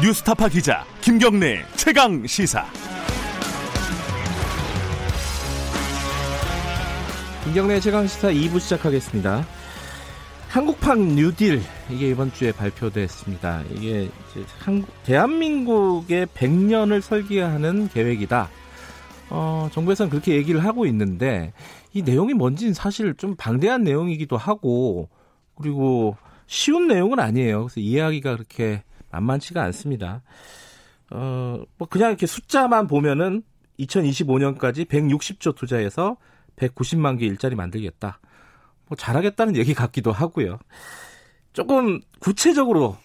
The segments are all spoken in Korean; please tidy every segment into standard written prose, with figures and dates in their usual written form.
뉴스타파 기자 김경래 최강시사. 김경래 최강시사 2부 시작하겠습니다. 한국판 뉴딜, 이게 이번 주에 발표됐습니다. 이게 이제 대한민국의 100년을 설계하는 계획이다. 정부에서는 그렇게 얘기를 하고 있는데 이 내용이 뭔지는 사실 좀 방대한 내용이기도 하고, 그리고 쉬운 내용은 아니에요. 그래서 이해하기가 그렇게 만만치가 않습니다. 그냥 이렇게 숫자만 보면은 2025년까지 160조 투자해서 190만 개 일자리 만들겠다. 잘하겠다는 얘기 같기도 하고요. 조금 구체적으로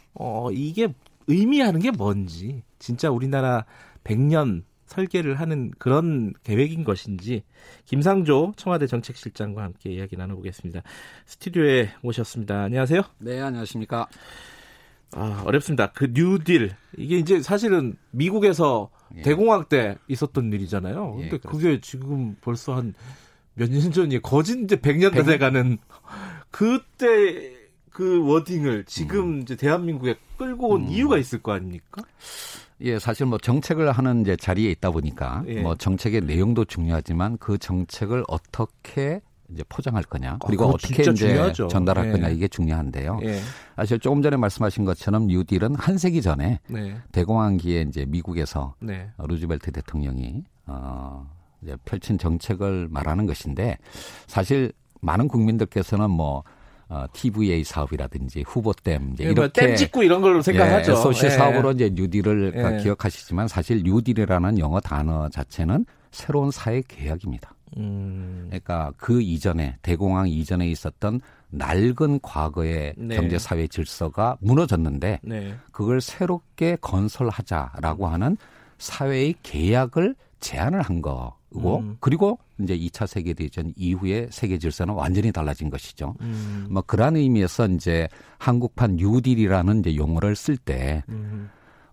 이게 의미하는 게 뭔지, 진짜 우리나라 100년 설계를 하는 그런 계획인 것인지 김상조 청와대 정책실장과 함께 이야기 나눠보겠습니다. 스튜디오에 모셨습니다. 안녕하세요. 네, 안녕하십니까. 어렵습니다. 그 뉴딜, 이게 이제 사실은 미국에서 대공황 때 있었던 일이잖아요. 근데 그게 지금 벌써 한 몇 년 전이 거진 이제 100년 돼가는 그때 그 워딩을 지금 이제 대한민국에 끌고 온 이유가 있을 거 아닙니까? 예, 사실 뭐 정책을 하는 이제 자리에 있다 보니까 뭐 정책의 내용도 중요하지만 그 정책을 어떻게 이제 포장할 거냐, 그리고 어떻게 이제 중요하죠. 전달할 거냐, 이게 중요한데요. 사실 조금 전에 말씀하신 것처럼 뉴딜은 한 세기 전에 대공황기에 이제 미국에서 루즈벨트 대통령이 이제 펼친 정책을 말하는 것인데, 사실 많은 국민들께서는 뭐 TVA 사업이라든지 후보댐 이제 이렇게 댐 짓고 이런 걸로 생각하죠. 소시 사업으로 이제 뉴딜을 기억하시지만 사실 뉴딜이라는 영어 단어 자체는 새로운 사회 계약입니다. 그러니까 그 이전에 대공황 이전에 있었던 낡은 과거의 경제 사회 질서가 무너졌는데 그걸 새롭게 건설하자라고 하는 사회의 계약을 제안을 한 거고, 그리고 이제 2차 세계 대전 이후의 세계 질서는 완전히 달라진 것이죠. 뭐 그런 의미에서 이제 한국판 뉴딜이라는 이제 용어를 쓸 때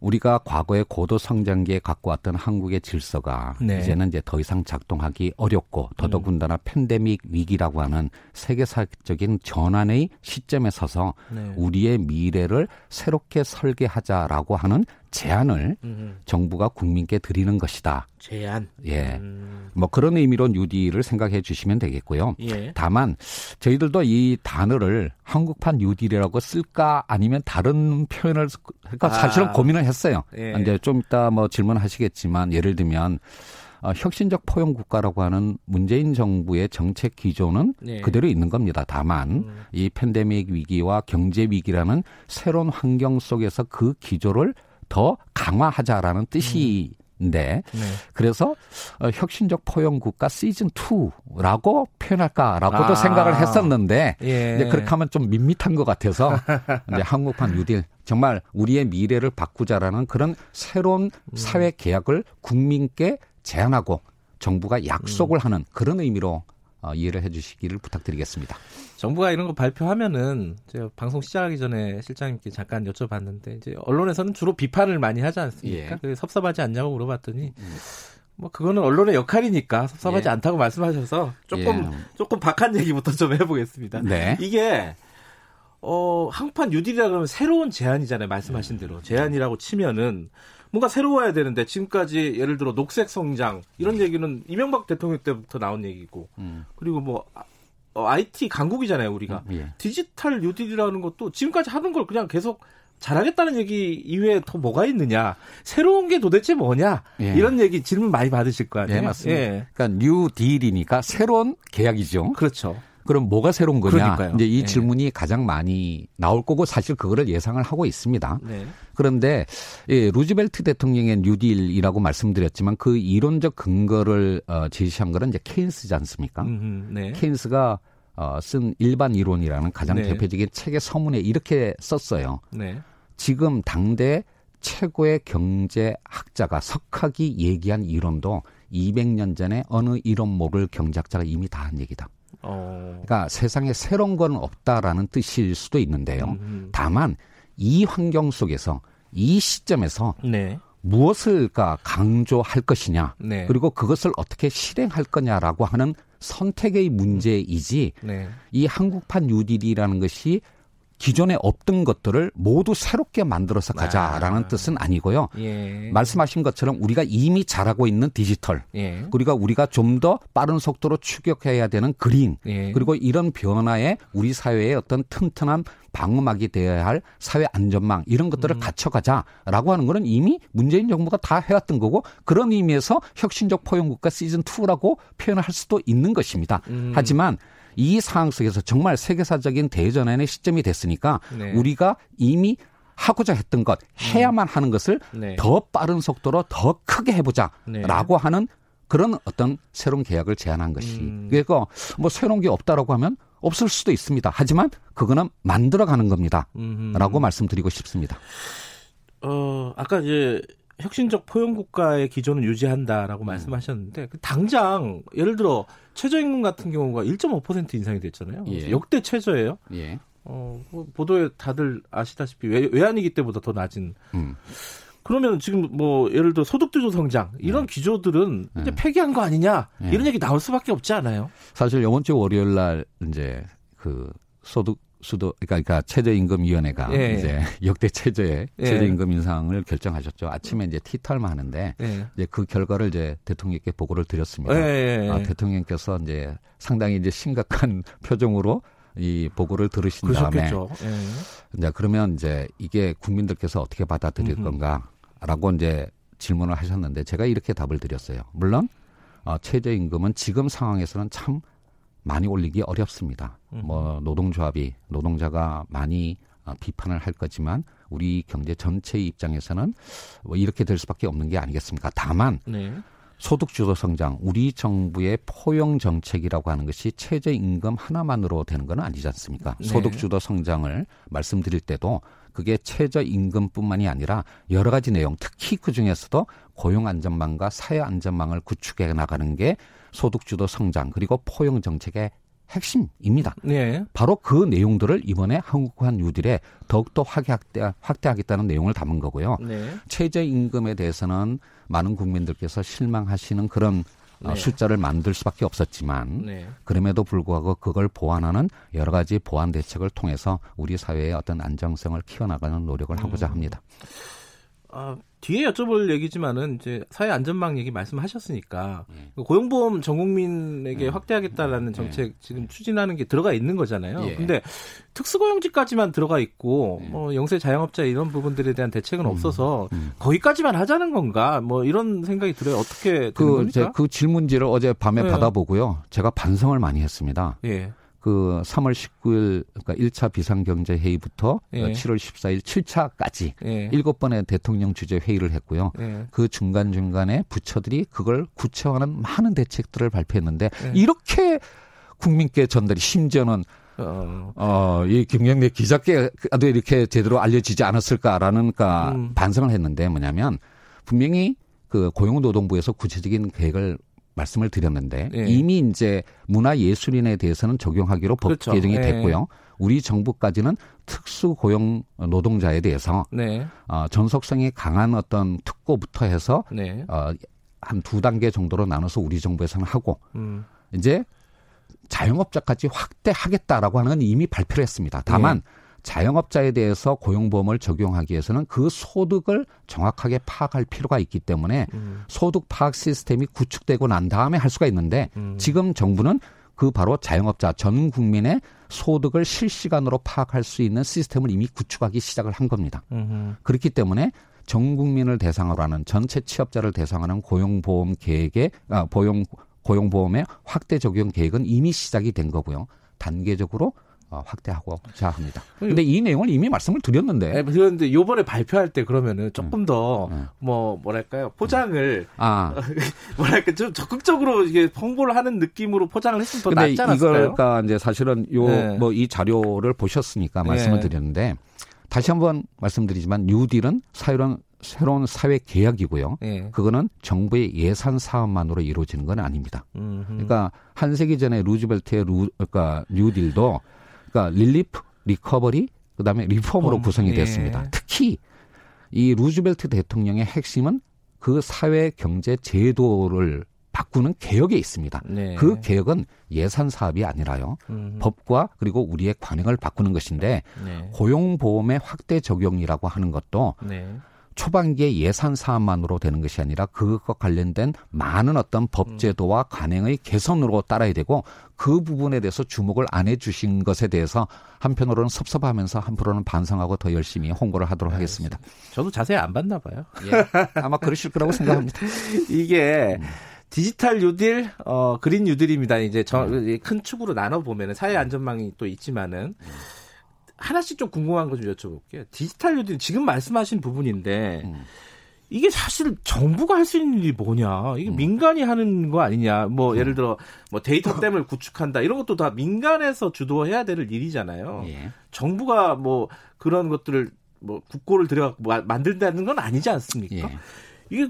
우리가 과거의 고도 성장기에 갖고 왔던 한국의 질서가 이제는 이제 더 이상 작동하기 어렵고, 더더군다나 팬데믹 위기라고 하는 세계사적인 전환의 시점에 서서 우리의 미래를 새롭게 설계하자라고 하는 제안을 정부가 국민께 드리는 것이다. 제안. 예. 뭐 그런 의미로 뉴딜을 생각해 주시면 되겠고요. 다만 저희들도 이 단어를 한국판 뉴딜이라고 쓸까 아니면 다른 표현을 쓸까 사실은 고민을 했어요. 이제 좀 이따 뭐 질문하시겠지만 예를 들면 혁신적 포용 국가라고 하는 문재인 정부의 정책 기조는 그대로 있는 겁니다. 다만 이 팬데믹 위기와 경제 위기라는 새로운 환경 속에서 그 기조를 더 강화하자라는 뜻인데 그래서 혁신적 포용 국가 시즌 2라고 표현할까라고도 생각을 했었는데 이제 그렇게 하면 좀 밋밋한 것 같아서 이제 한국판 뉴딜, 정말 우리의 미래를 바꾸자라는 그런 새로운 사회 계약을 국민께 제안하고 정부가 약속을 하는 그런 의미로 이해를 해주시기를 부탁드리겠습니다. 정부가 이런 거 발표하면은 제가 방송 시작하기 전에 실장님께 잠깐 여쭤봤는데, 이제 언론에서는 주로 비판을 많이 하지 않습니까? 그래서 섭섭하지 않냐고 물어봤더니 뭐 그거는 언론의 역할이니까 섭섭하지 않다고 말씀하셔서 조금 박한 얘기부터 좀 해보겠습니다. 이게 한국판 뉴딜이라 그러면 새로운 제안이잖아요. 말씀하신 대로 제안이라고 치면은 뭔가 새로워야 되는데, 지금까지 예를 들어 녹색 성장 이런 얘기는 이명박 대통령 때부터 나온 얘기고, 그리고 뭐 IT 강국이잖아요 우리가. 디지털 뉴딜이라는 것도 지금까지 하는 걸 그냥 계속 잘하겠다는 얘기 이외에 더 뭐가 있느냐, 새로운 게 도대체 뭐냐, 이런 얘기 질문 많이 받으실 거 아니에요? 맞습니다. 그러니까 뉴딜이니까 새로운 계약이죠. 그렇죠. 그럼 뭐가 새로운 거냐? 그러니까요. 이제 이 질문이 가장 많이 나올 거고, 사실 그거를 예상을 하고 있습니다. 그런데 루즈벨트 대통령의 뉴딜이라고 말씀드렸지만 그 이론적 근거를 제시한 거는 이제 케인스지 않습니까? 케인스가 쓴 일반 이론이라는 가장 대표적인 책의 서문에 이렇게 썼어요. 지금 당대 최고의 경제학자가 석학이 얘기한 이론도 200년 전에 어느 이론 모를 경제학자가 이미 다 한 얘기다. 그러니까 세상에 새로운 건 없다라는 뜻일 수도 있는데요. 다만 이 환경 속에서 이 시점에서 무엇을 강조할 것이냐, 그리고 그것을 어떻게 실행할 거냐라고 하는 선택의 문제이지, 이 한국판 뉴딜이라는 것이 기존에 없던 것들을 모두 새롭게 만들어서 가자라는 뜻은 아니고요. 예. 말씀하신 것처럼 우리가 이미 잘하고 있는 디지털, 예. 그리고 우리가 좀 더 빠른 속도로 추격해야 되는 그린, 예. 그리고 이런 변화에 우리 사회의 어떤 튼튼한 방어막이 되어야 할 사회 안전망 이런 것들을 갖춰가자라고 하는 것은 이미 문재인 정부가 다 해왔던 거고 그런 의미에서 혁신적 포용국가 시즌2라고 표현을 할 수도 있는 것입니다. 하지만 이 상황 속에서 정말 세계사적인 대전환의 시점이 됐으니까 네. 우리가 이미 하고자 했던 것, 해야만 하는 것을 네. 더 빠른 속도로 더 크게 해보자라고 네. 하는 그런 어떤 새로운 계약을 제안한 것이. 그러니까 뭐 새로운 게 없다라고 하면 없을 수도 있습니다. 하지만 그거는 만들어가는 겁니다. 라고 말씀드리고 싶습니다. 아까 이제 혁신적 포용국가의 기조는 유지한다라고 말씀하셨는데 당장 예를 들어 최저임금 같은 경우가 1.5% 인상이 됐잖아요. 예. 역대 최저예요. 예. 보도에 다들 아시다시피 외환위기 때보다 더 낮은. 그러면 지금 뭐 예를 들어 소득주도 성장 이런 기조들은 이제 폐기한 거 아니냐 이런 얘기 나올 수밖에 없지 않아요? 사실 이번 주 월요일 날 이제 그 그러니까 최저임금위원회가 예. 이제 역대 최저의 예. 최저임금 인상을 결정하셨죠. 아침에 이제 티탈만 하는데 예. 이제 그 결과를 이제 대통령께 보고를 드렸습니다. 예. 대통령께서 이제 상당히 이제 심각한 표정으로 이 보고를 들으신 그러셨겠죠. 다음에 예. 이제 그러면 이제 이게 국민들께서 어떻게 받아들일 건가라고 이제 질문을 하셨는데 제가 이렇게 답을 드렸어요. 물론 최저임금은 지금 상황에서는 참 많이 올리기 어렵습니다. 뭐 노동조합이 노동자가 많이 비판을 할 거지만 우리 경제 전체의 입장에서는 뭐 이렇게 될 수밖에 없는 게 아니겠습니까? 다만 네. 소득주도 성장, 우리 정부의 포용 정책이라고 하는 것이 최저임금 하나만으로 되는 건 아니지 않습니까? 네. 소득주도 성장을 말씀드릴 때도 그게 최저임금뿐만이 아니라 여러 가지 내용, 특히 그중에서도 고용안전망과 사회안전망을 구축해 나가는 게 소득주도 성장 그리고 포용정책의 핵심입니다. 네. 바로 그 내용들을 이번에 한국판 뉴딜에 더욱더 확대하겠다는 내용을 담은 거고요. 네. 최저임금에 대해서는 많은 국민들께서 실망하시는 그런 네. 숫자를 만들 수밖에 없었지만 네. 그럼에도 불구하고 그걸 보완하는 여러 가지 보완 대책을 통해서 우리 사회의 어떤 안정성을 키워나가는 노력을 하고자 합니다. 뒤에 여쭤볼 얘기지만은 이제 사회 안전망 얘기 말씀하셨으니까 고용보험 전 국민에게 확대하겠다라는 정책 지금 추진하는 게 들어가 있는 거잖아요. 그런데 특수고용직까지만 들어가 있고 영세 자영업자 이런 부분들에 대한 대책은 없어서 거기까지만 하자는 건가? 뭐 이런 생각이 들어요. 어떻게 되는 겁니까? 그 질문지를 어제 밤에 받아보고요. 제가 반성을 많이 했습니다. 예. 그 3월 19일 그러니까 1차 비상경제회의부터 7월 14일 7차까지 7번의 대통령 주재 회의를 했고요. 그 중간중간에 부처들이 그걸 구체화하는 많은 대책들을 발표했는데 이렇게 국민께 전달이 심지어는 이 김경래 기자께도 이렇게 제대로 알려지지 않았을까라는 반성을 했는데 뭐냐면 분명히 그 고용노동부에서 구체적인 계획을 말씀을 드렸는데 이미 이제 문화예술인에 대해서는 적용하기로 법 그렇죠. 개정이 됐고요. 우리 정부까지는 특수고용 노동자에 대해서 전속성이 강한 어떤 특고부터 해서 한 2단계 정도로 나눠서 우리 정부에서는 하고 이제 자영업자까지 확대하겠다라고 하는 건 이미 발표를 했습니다. 다만 자영업자에 대해서 고용보험을 적용하기 위해서는 그 소득을 정확하게 파악할 필요가 있기 때문에 소득 파악 시스템이 구축되고 난 다음에 할 수가 있는데 지금 정부는 그 바로 자영업자 전 국민의 소득을 실시간으로 파악할 수 있는 시스템을 이미 구축하기 시작을 한 겁니다. 그렇기 때문에 전 국민을 대상으로 하는 전체 취업자를 대상하는 고용보험 계획의 고용보험의 확대 적용 계획은 이미 시작이 된 거고요. 단계적으로 확대하고자 합니다. 그런데 이 내용을 이미 말씀을 드렸는데. 그런데 이번에 발표할 때 그러면은 조금 더 뭐랄까요 포장을 뭐랄까 좀 적극적으로 이게 홍보를 하는 느낌으로 포장을 했으면 더 낫지 않았을까요? 근데 이걸까 이제 사실은 뭐 이 자료를 보셨으니까 말씀을 드렸는데 다시 한번 말씀드리지만 뉴딜은 새로운 사회 계약이고요. 그거는 정부의 예산 사업만으로 이루어지는 건 아닙니다. 그러니까 한 세기 전에 루즈벨트의 뉴딜도 그러니까 릴리프, 리커버리, 그다음에 리폼으로 구성이 됐습니다. 특히 이 루즈벨트 대통령의 핵심은 그 사회 경제 제도를 바꾸는 개혁에 있습니다. 네. 그 개혁은 예산 사업이 아니라요. 법과 그리고 우리의 관행을 바꾸는 것인데 네. 고용보험의 확대 적용이라고 하는 것도 네. 초반기에 예산 사안만으로 되는 것이 아니라 그것과 관련된 많은 어떤 법제도와 관행의 개선으로 따라야 되고 그 부분에 대해서 주목을 안 해주신 것에 대해서 한편으로는 섭섭하면서 한편으로는 반성하고 더 열심히 홍보를 하도록 하겠습니다. 저도 자세히 안 봤나 봐요. 예. 아마 그러실 거라고 생각합니다. 이게 디지털 뉴딜, 그린 뉴딜입니다. 이제 큰 축으로 나눠보면 사회 안전망이 또 있지만은 하나씩 좀 궁금한 거 좀 여쭤볼게요. 디지털 뉴딜 지금 말씀하신 부분인데 이게 사실 정부가 할 수 있는 일이 뭐냐? 이게 민간이 하는 거 아니냐? 뭐 예를 들어 뭐 데이터댐을 구축한다 이런 것도 다 민간에서 주도해야 될 일이잖아요. 예. 정부가 뭐 그런 것들을 뭐 국고를 들여서 만든다는 건 아니지 않습니까? 예. 이게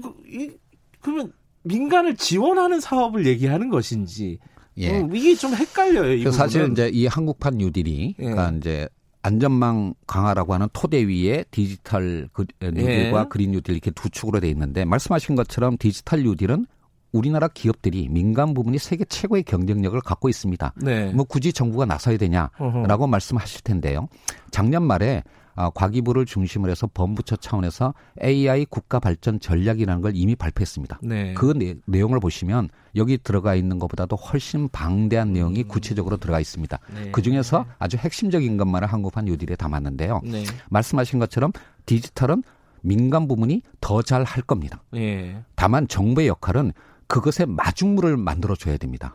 그러면 민간을 지원하는 사업을 얘기하는 것인지 예. 이게 좀 헷갈려요. 이 사실 이제 이 한국판 뉴딜이 예. 그러니까 이제 안전망 강화라고 하는 토대 위에 디지털 뉴딜과 예. 그린 뉴딜 이렇게 두 축으로 돼 있는데 말씀하신 것처럼 디지털 뉴딜은 우리나라 기업들이 민간 부문이 세계 최고의 경쟁력을 갖고 있습니다. 네. 뭐 굳이 정부가 나서야 되냐라고 말씀하실 텐데요. 작년 말에 과기부를 중심으로 해서 법무부처 차원에서 AI 국가발전전략이라는 걸 이미 발표했습니다. 네. 그 내용을 보시면 여기 들어가 있는 것보다도 훨씬 방대한 내용이 구체적으로 들어가 있습니다. 네. 그중에서 아주 핵심적인 것만을 한국판 뉴딜에 담았는데요. 네. 말씀하신 것처럼 디지털은 민간 부문이 더 잘 할 겁니다. 네. 다만 정부의 역할은 그것의 마중물을 만들어줘야 됩니다.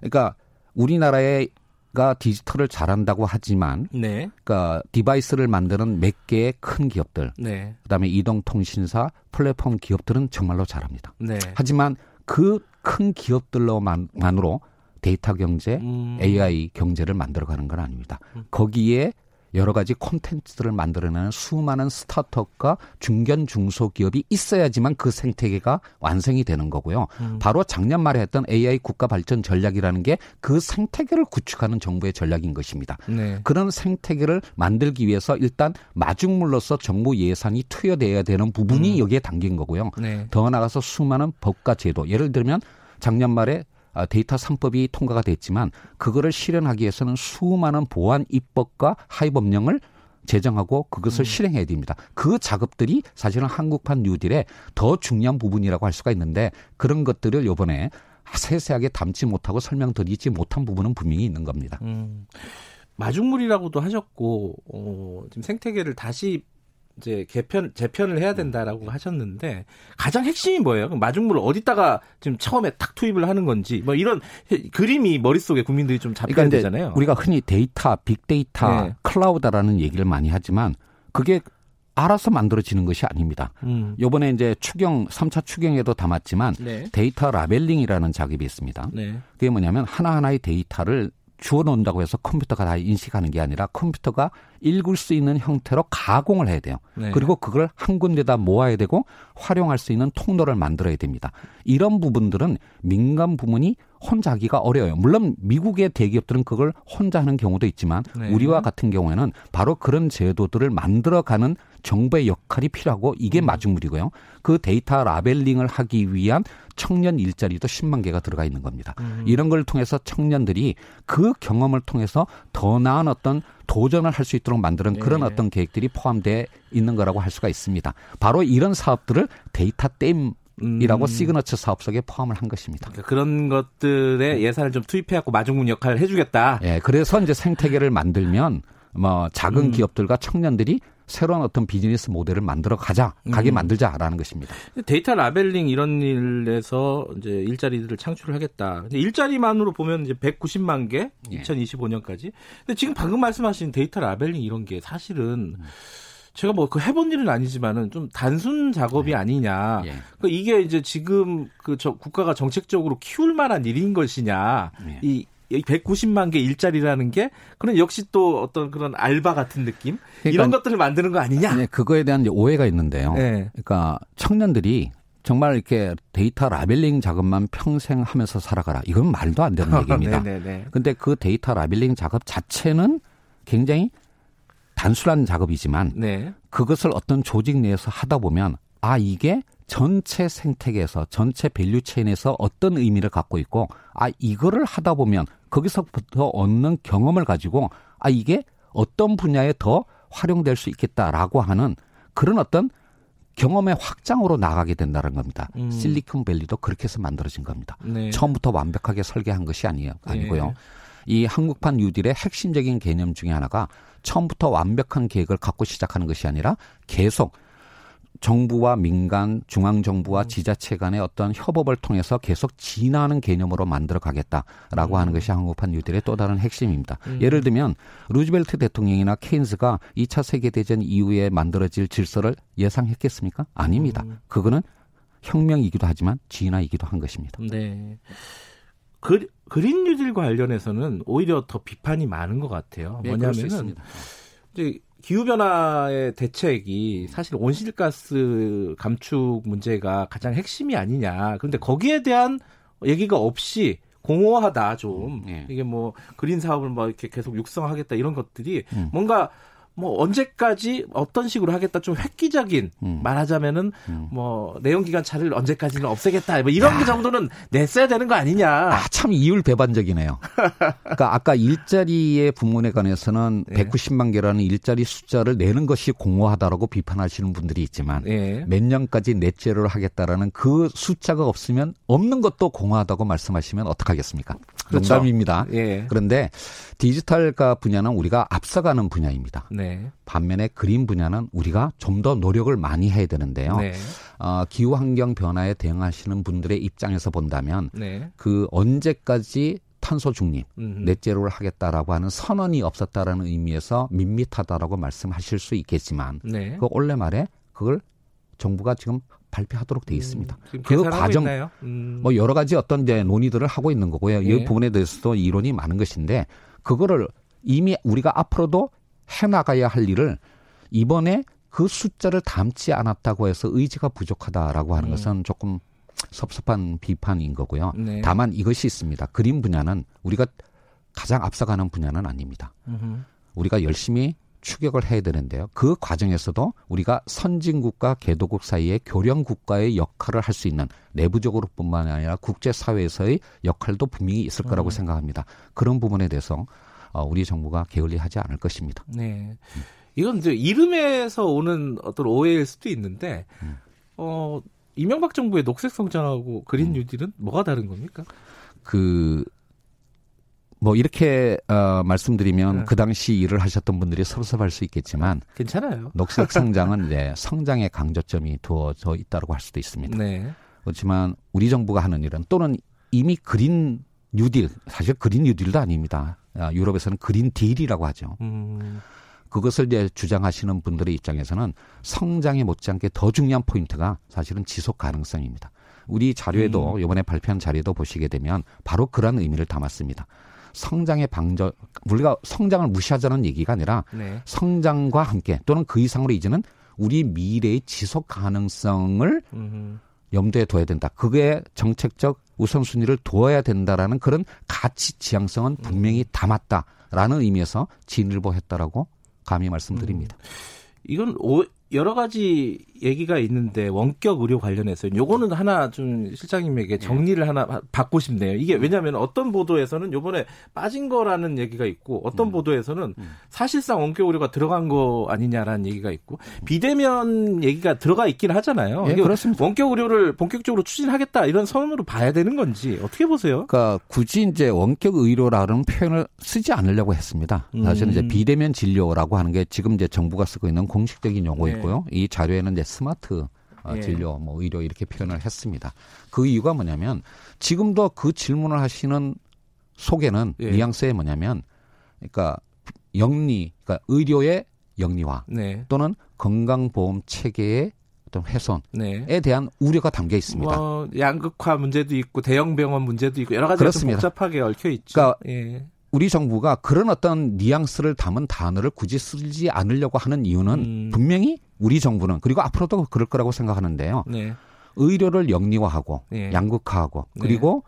그러니까 우리나라의 가 디지털을 잘한다고 하지만, 네. 그러니까 디바이스를 만드는 몇 개의 큰 기업들, 네. 그다음에 이동통신사, 플랫폼 기업들은 정말로 잘합니다. 네. 하지만 그 큰 기업들로만으로 데이터 경제, AI 경제를 만들어가는 건 아닙니다. 거기에 여러 가지 콘텐츠들을 만들어내는 수많은 스타트업과 중견 중소기업이 있어야지만 그 생태계가 완성이 되는 거고요. 바로 작년 말에 했던 AI 국가발전 전략이라는 게 그 생태계를 구축하는 정부의 전략인 것입니다. 네. 그런 생태계를 만들기 위해서 일단 마중물로서 정부 예산이 투여돼야 되는 부분이 여기에 담긴 거고요. 네. 더 나아가서 수많은 법과 제도, 예를 들면 작년 말에 데이터 3법이 통과가 됐지만 그거를 실현하기 위해서는 수많은 보안 입법과 하위법령을 제정하고 그것을 실행해야 됩니다. 그 작업들이 사실은 한국판 뉴딜의 더 중요한 부분이라고 할 수가 있는데 그런 것들을 이번에 세세하게 담지 못하고 설명드리지 못한 부분은 분명히 있는 겁니다. 마중물이라고도 하셨고 지금 생태계를 다시 이제 재편을 해야 된다라고 하셨는데 가장 핵심이 뭐예요? 마중물을 어디다가 지금 처음에 탁 투입을 하는 건지 뭐 이런 그림이 머릿속에 국민들이 좀 잡혀야 그러니까 되잖아요. 우리가 흔히 데이터, 빅데이터, 네. 클라우드라는 얘기를 많이 하지만 그게 알아서 만들어지는 것이 아닙니다. 이번에 이제 3차 추경에도 담았지만 네. 데이터 라벨링이라는 작업이 있습니다. 네. 그게 뭐냐면 하나하나의 데이터를 주워놓는다고 해서 컴퓨터가 다 인식하는 게 아니라 컴퓨터가 읽을 수 있는 형태로 가공을 해야 돼요. 네. 그리고 그걸 한 군데다 모아야 되고 활용할 수 있는 통로를 만들어야 됩니다. 이런 부분들은 민간 부문이 혼자 하기가 어려워요. 물론 미국의 대기업들은 그걸 혼자 하는 경우도 있지만 네. 우리와 같은 경우에는 바로 그런 제도들을 만들어가는 정부의 역할이 필요하고 이게 마중물이고요. 그 데이터 라벨링을 하기 위한 청년 일자리도 10만 개가 들어가 있는 겁니다. 이런 걸 통해서 청년들이 그 경험을 통해서 더 나은 어떤 도전을 할 수 있도록 만드는 네. 그런 어떤 계획들이 포함되어 있는 거라고 할 수가 있습니다. 바로 이런 사업들을 데이터 댐 이라고 시그너처 사업 속에 포함을 한 것입니다. 그러니까 그런 것들에 예산을 좀 투입해갖고 마중물 역할을 해주겠다. 예, 그래서 이제 생태계를 만들면 뭐 작은 기업들과 청년들이 새로운 어떤 비즈니스 모델을 만들어 가게 만들자라는 것입니다. 데이터 라벨링 이런 일에서 이제 일자리들을 창출을 하겠다. 근데 일자리만으로 보면 이제 190만 개, 예. 2025년까지. 근데 지금 방금 말씀하신 데이터 라벨링 이런 게 사실은. 제가 뭐 그 해본 일은 아니지만은 좀 단순 작업이 네. 아니냐. 예. 그러니까 이게 이제 지금 국가가 정책적으로 키울 만한 일인 것이냐. 예. 이 190만 개 일자리라는 게 그런 역시 또 어떤 그런 알바 같은 느낌 그러니까, 이런 것들을 만드는 거 아니냐. 네, 그거에 대한 이제 오해가 있는데요. 네. 그러니까 청년들이 정말 이렇게 데이터 라벨링 작업만 평생 하면서 살아가라. 이건 말도 안 되는 얘기입니다. 그런데 그 데이터 라벨링 작업 자체는 굉장히 단순한 작업이지만 네. 그것을 어떤 조직 내에서 하다 보면 이게 전체 생태계에서 전체 밸류체인에서 어떤 의미를 갖고 있고 아 이거를 하다 보면 거기서부터 얻는 경험을 가지고 아 이게 어떤 분야에 더 활용될 수 있겠다라고 하는 그런 어떤 경험의 확장으로 나가게 된다는 겁니다. 실리콘밸리도 그렇게 해서 만들어진 겁니다. 네. 처음부터 완벽하게 설계한 것이 아니고요. 네. 이 한국판 뉴딜의 핵심적인 개념 중에 하나가 처음부터 완벽한 계획을 갖고 시작하는 것이 아니라 계속 정부와 민간, 중앙정부와 지자체 간의 어떤 협업을 통해서 계속 진화하는 개념으로 만들어가겠다라고 하는 것이 한국판 뉴딜의 또 다른 핵심입니다. 예를 들면 루즈벨트 대통령이나 케인스가 2차 세계대전 이후에 만들어질 질서를 예상했겠습니까? 아닙니다. 그거는 혁명이기도 하지만 진화이기도 한 것입니다. 네. 그린 뉴딜과 관련해서는 오히려 더 비판이 많은 것 같아요. 네, 뭐냐면은 이제 기후변화의 대책이 사실 온실가스 감축 문제가 가장 핵심이 아니냐. 그런데 거기에 대한 얘기가 없이 공허하다 좀. 네. 이게 뭐 그린 사업을 뭐 이렇게 계속 육성하겠다 이런 것들이 뭔가 뭐 언제까지 어떤 식으로 하겠다 좀 획기적인 말하자면은 뭐 내연기관 차를 언제까지는 없애겠다 뭐 이런 야. 정도는 냈어야 되는 거 아니냐. 아, 참 이율배반적이네요. 그러니까 아까 일자리의 부문에 관해서는 예. 190만 개라는 일자리 숫자를 내는 것이 공허하다라고 비판하시는 분들이 있지만 예. 몇 년까지 넷제로를 하겠다라는 그 숫자가 없으면 없는 것도 공허하다고 말씀하시면 어떡하겠습니까? 그렇죠. 농담입니다. 예. 그런데 디지털과 분야는 우리가 앞서가는 분야입니다. 네. 반면에 그린 분야는 우리가 좀 더 노력을 많이 해야 되는데요. 네. 기후환경 변화에 대응하시는 분들의 입장에서 본다면 네. 그 언제까지 탄소 중립, 넷제로를 하겠다라고 하는 선언이 없었다라는 의미에서 밋밋하다라고 말씀하실 수 있겠지만 네. 그 원래 말에 그걸 정부가 지금 발표하도록 돼 있습니다. 그 과정 뭐 여러 가지 어떤 이제 논의들을 하고 있는 거고요. 네. 이 부분에 대해서도 이론이 많은 것인데 그거를 이미 우리가 앞으로도 해나가야 할 일을 이번에 그 숫자를 담지 않았다고 해서 의지가 부족하다라고 하는 것은 조금 섭섭한 비판인 거고요. 네. 다만 이것이 있습니다. 그린 분야는 우리가 가장 앞서가는 분야는 아닙니다. 우리가 열심히 추격을 해야 되는데요. 그 과정에서도 우리가 선진국과 개도국 사이의 교량국가의 역할을 할 수 있는 내부적으로 뿐만 아니라 국제사회에서의 역할도 분명히 있을 거라고 생각합니다. 그런 부분에 대해서 우리 정부가 게을리하지 않을 것입니다. 네, 이건 이제 이름에서 오는 어떤 오해일 수도 있는데 이명박 정부의 녹색 성장하고 그린 뉴딜은 뭐가 다른 겁니까? 뭐 이렇게 말씀드리면 그 당시 일을 하셨던 분들이 섭섭할 수 있겠지만 괜찮아요. 녹색 성장은 네, 성장의 강조점이 두어져 있다고 할 수도 있습니다. 네. 그렇지만 우리 정부가 하는 일은 또는 이미 그린 뉴딜 사실 그린 뉴딜도 아닙니다. 유럽에서는 그린 딜이라고 하죠. 그것을 이제 주장하시는 분들의 입장에서는 성장에 못지않게 더 중요한 포인트가 사실은 지속 가능성입니다. 우리 자료에도 이번에 발표한 자료도 보시게 되면 바로 그런 의미를 담았습니다. 성장의 방조 우리가 성장을 무시하자는 얘기가 아니라 네. 성장과 함께 또는 그 이상으로 이제는 우리 미래의 지속 가능성을 염두에 둬야 된다. 그게 정책적 우선순위를 두어야 된다라는 그런 가치 지향성은 분명히 담았다라는 의미에서 진일보했다라고 감히 말씀드립니다. 이건 여러 가지 얘기가 있는데 원격 의료 관련해서 요거는 하나 좀 실장님에게 정리를 네. 하나 받고 싶네요. 이게 왜냐하면 어떤 보도에서는 요번에 빠진 거라는 얘기가 있고 어떤 보도에서는 사실상 원격 의료가 들어간 거 아니냐라는 얘기가 있고 비대면 얘기가 들어가 있긴 하잖아요. 네, 그렇습니다. 원격 의료를 본격적으로 추진하겠다 이런 선언으로 봐야 되는 건지 어떻게 보세요? 그러니까 굳이 이제 원격 의료라는 표현을 쓰지 않으려고 했습니다. 사실은 이제 비대면 진료라고 하는 게 지금 이제 정부가 쓰고 있는 공식적인 용어예요. 네. 고요. 이 자료에는 이제 스마트 진료, 뭐 의료 이렇게 표현을 했습니다. 그 이유가 뭐냐면 지금도 그 질문을 하시는 속에는 뉘앙스에 뭐냐면, 그러니까 영리, 그러니까 의료의 영리화 또는 건강보험 체계의 어떤 훼손에 대한 우려가 담겨 있습니다. 뭐 양극화 문제도 있고 대형 병원 문제도 있고 여러 가지가 좀 복잡하게 얽혀 있죠. 그러니까 우리 정부가 그런 어떤 뉘앙스를 담은 단어를 굳이 쓰지 않으려고 하는 이유는 분명히 우리 정부는 그리고 앞으로도 그럴 거라고 생각하는데요. 네. 의료를 영리화하고 양극화하고 그리고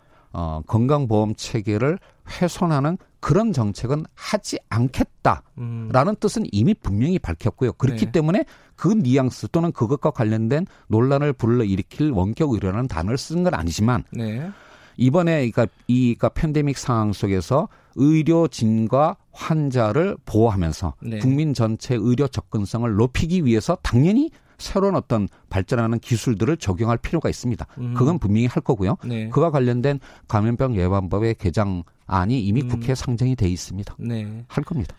건강보험 체계를 훼손하는 그런 정책은 하지 않겠다라는 뜻은 이미 분명히 밝혔고요. 그렇기 네. 때문에 그 뉘앙스 또는 그것과 관련된 논란을 불러일으킬 원격 의료라는 단어를 쓴 건 아니지만 네. 이번에 그러니까 팬데믹 상황 속에서 의료진과 환자를 보호하면서 네. 국민 전체 의료 접근성을 높이기 위해서 당연히 새로운 어떤 발전하는 기술들을 적용할 필요가 있습니다. 그건 분명히 할 거고요. 네. 그와 관련된 감염병 예방법의 개정안이 이미 국회에 상정이 돼 있습니다. 네. 할 겁니다.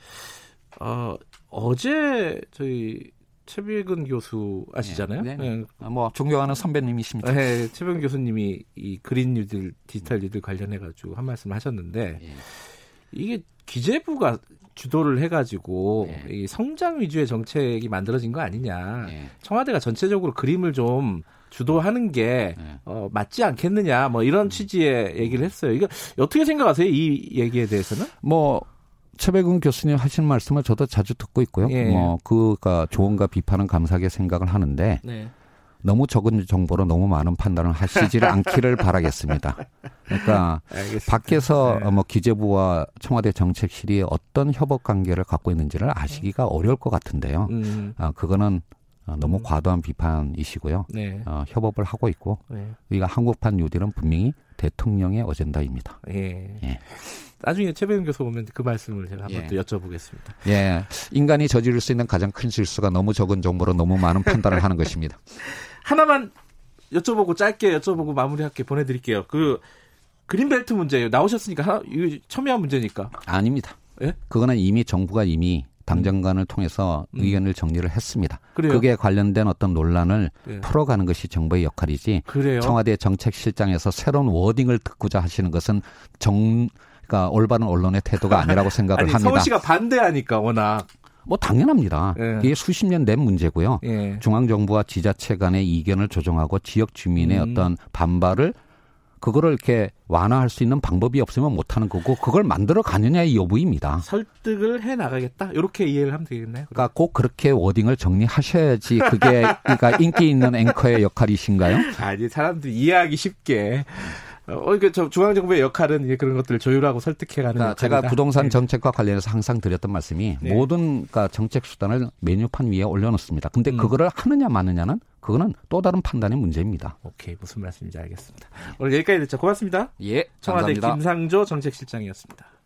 어제 저희 최배근 교수 아시잖아요. 네. 네. 뭐 존경하는 선배님이십니다. 네. 최배근 교수님이 이 그린 뉴딜, 디지털 뉴딜 관련해가지고 한 말씀 하셨는데 네. 이게 기재부가 주도를 해가지고 네. 이 성장 위주의 정책이 만들어진 거 아니냐. 네. 청와대가 전체적으로 그림을 좀 주도하는 게 네. 맞지 않겠느냐. 뭐 이런 취지의 얘기를 했어요. 이거 어떻게 생각하세요? 이 얘기에 대해서는? 뭐 최배근 교수님 하신 말씀을 저도 자주 듣고 있고요. 네. 뭐 그가 조언과 비판은 감사하게 생각을 하는데 네. 너무 적은 정보로 너무 많은 판단을 하시지를 않기를 바라겠습니다. 그러니까 알겠습니다. 밖에서 네. 뭐 기재부와 청와대 정책실이 어떤 협업 관계를 갖고 있는지를 아시기가 어려울 것 같은데요. 그거는 너무 과도한 비판이시고요. 네. 협업을 하고 있고 네. 우리가 한국판 뉴딜은 분명히 대통령의 어젠다입니다. 예. 예. 나중에 최배근 교수 오면 그 말씀을 제가 한번 또 여쭤보겠습니다. 예, 인간이 저지를 수 있는 가장 큰 실수가 너무 적은 정보로 너무 많은 판단을 하는 것입니다. 하나만 여쭤보고 짧게 여쭤보고 마무리할게 보내드릴게요. 그 그린벨트 문제 나오셨으니까 이거 첨예한 문제니까. 아닙니다. 예? 그거는 이미 정부가 이미 당정관을 통해서 의견을 정리를 했습니다. 그래요? 그게 관련된 어떤 논란을 풀어가는 것이 정부의 역할이지. 그래요? 청와대 정책실장에서 새로운 워딩을 듣고자 하시는 것은 그러니까 올바른 언론의 태도가 아니라고 생각을 합니다. 서울 씨가 반대하니까 워낙. 뭐 당연합니다. 예. 이게 수십 년 된 문제고요. 예. 중앙정부와 지자체 간의 이견을 조정하고 지역 주민의 어떤 반발을 그거를 이렇게 완화할 수 있는 방법이 없으면 못하는 거고 그걸 만들어 가느냐의 여부입니다. 설득을 해나가겠다? 이렇게 이해를 하면 되겠나요? 그러니까 꼭 그렇게 워딩을 정리하셔야지 그게 그러니까 인기 있는 앵커의 역할이신가요? 아니 사람들이 이해하기 쉽게. 그러니까 저 중앙정부의 역할은 이제 그런 것들을 조율하고 설득해가는 그러니까 제가 부동산 정책과 관련해서 항상 드렸던 말씀이 네. 모든 그러니까 정책 수단을 메뉴판 위에 올려놓습니다. 근데 그거를 하느냐 마느냐는 그거는 또 다른 판단의 문제입니다. 오케이 무슨 말씀인지 알겠습니다. 오늘 여기까지 듣죠. 고맙습니다. 예, 청와대 감사합니다. 김상조 정책실장이었습니다.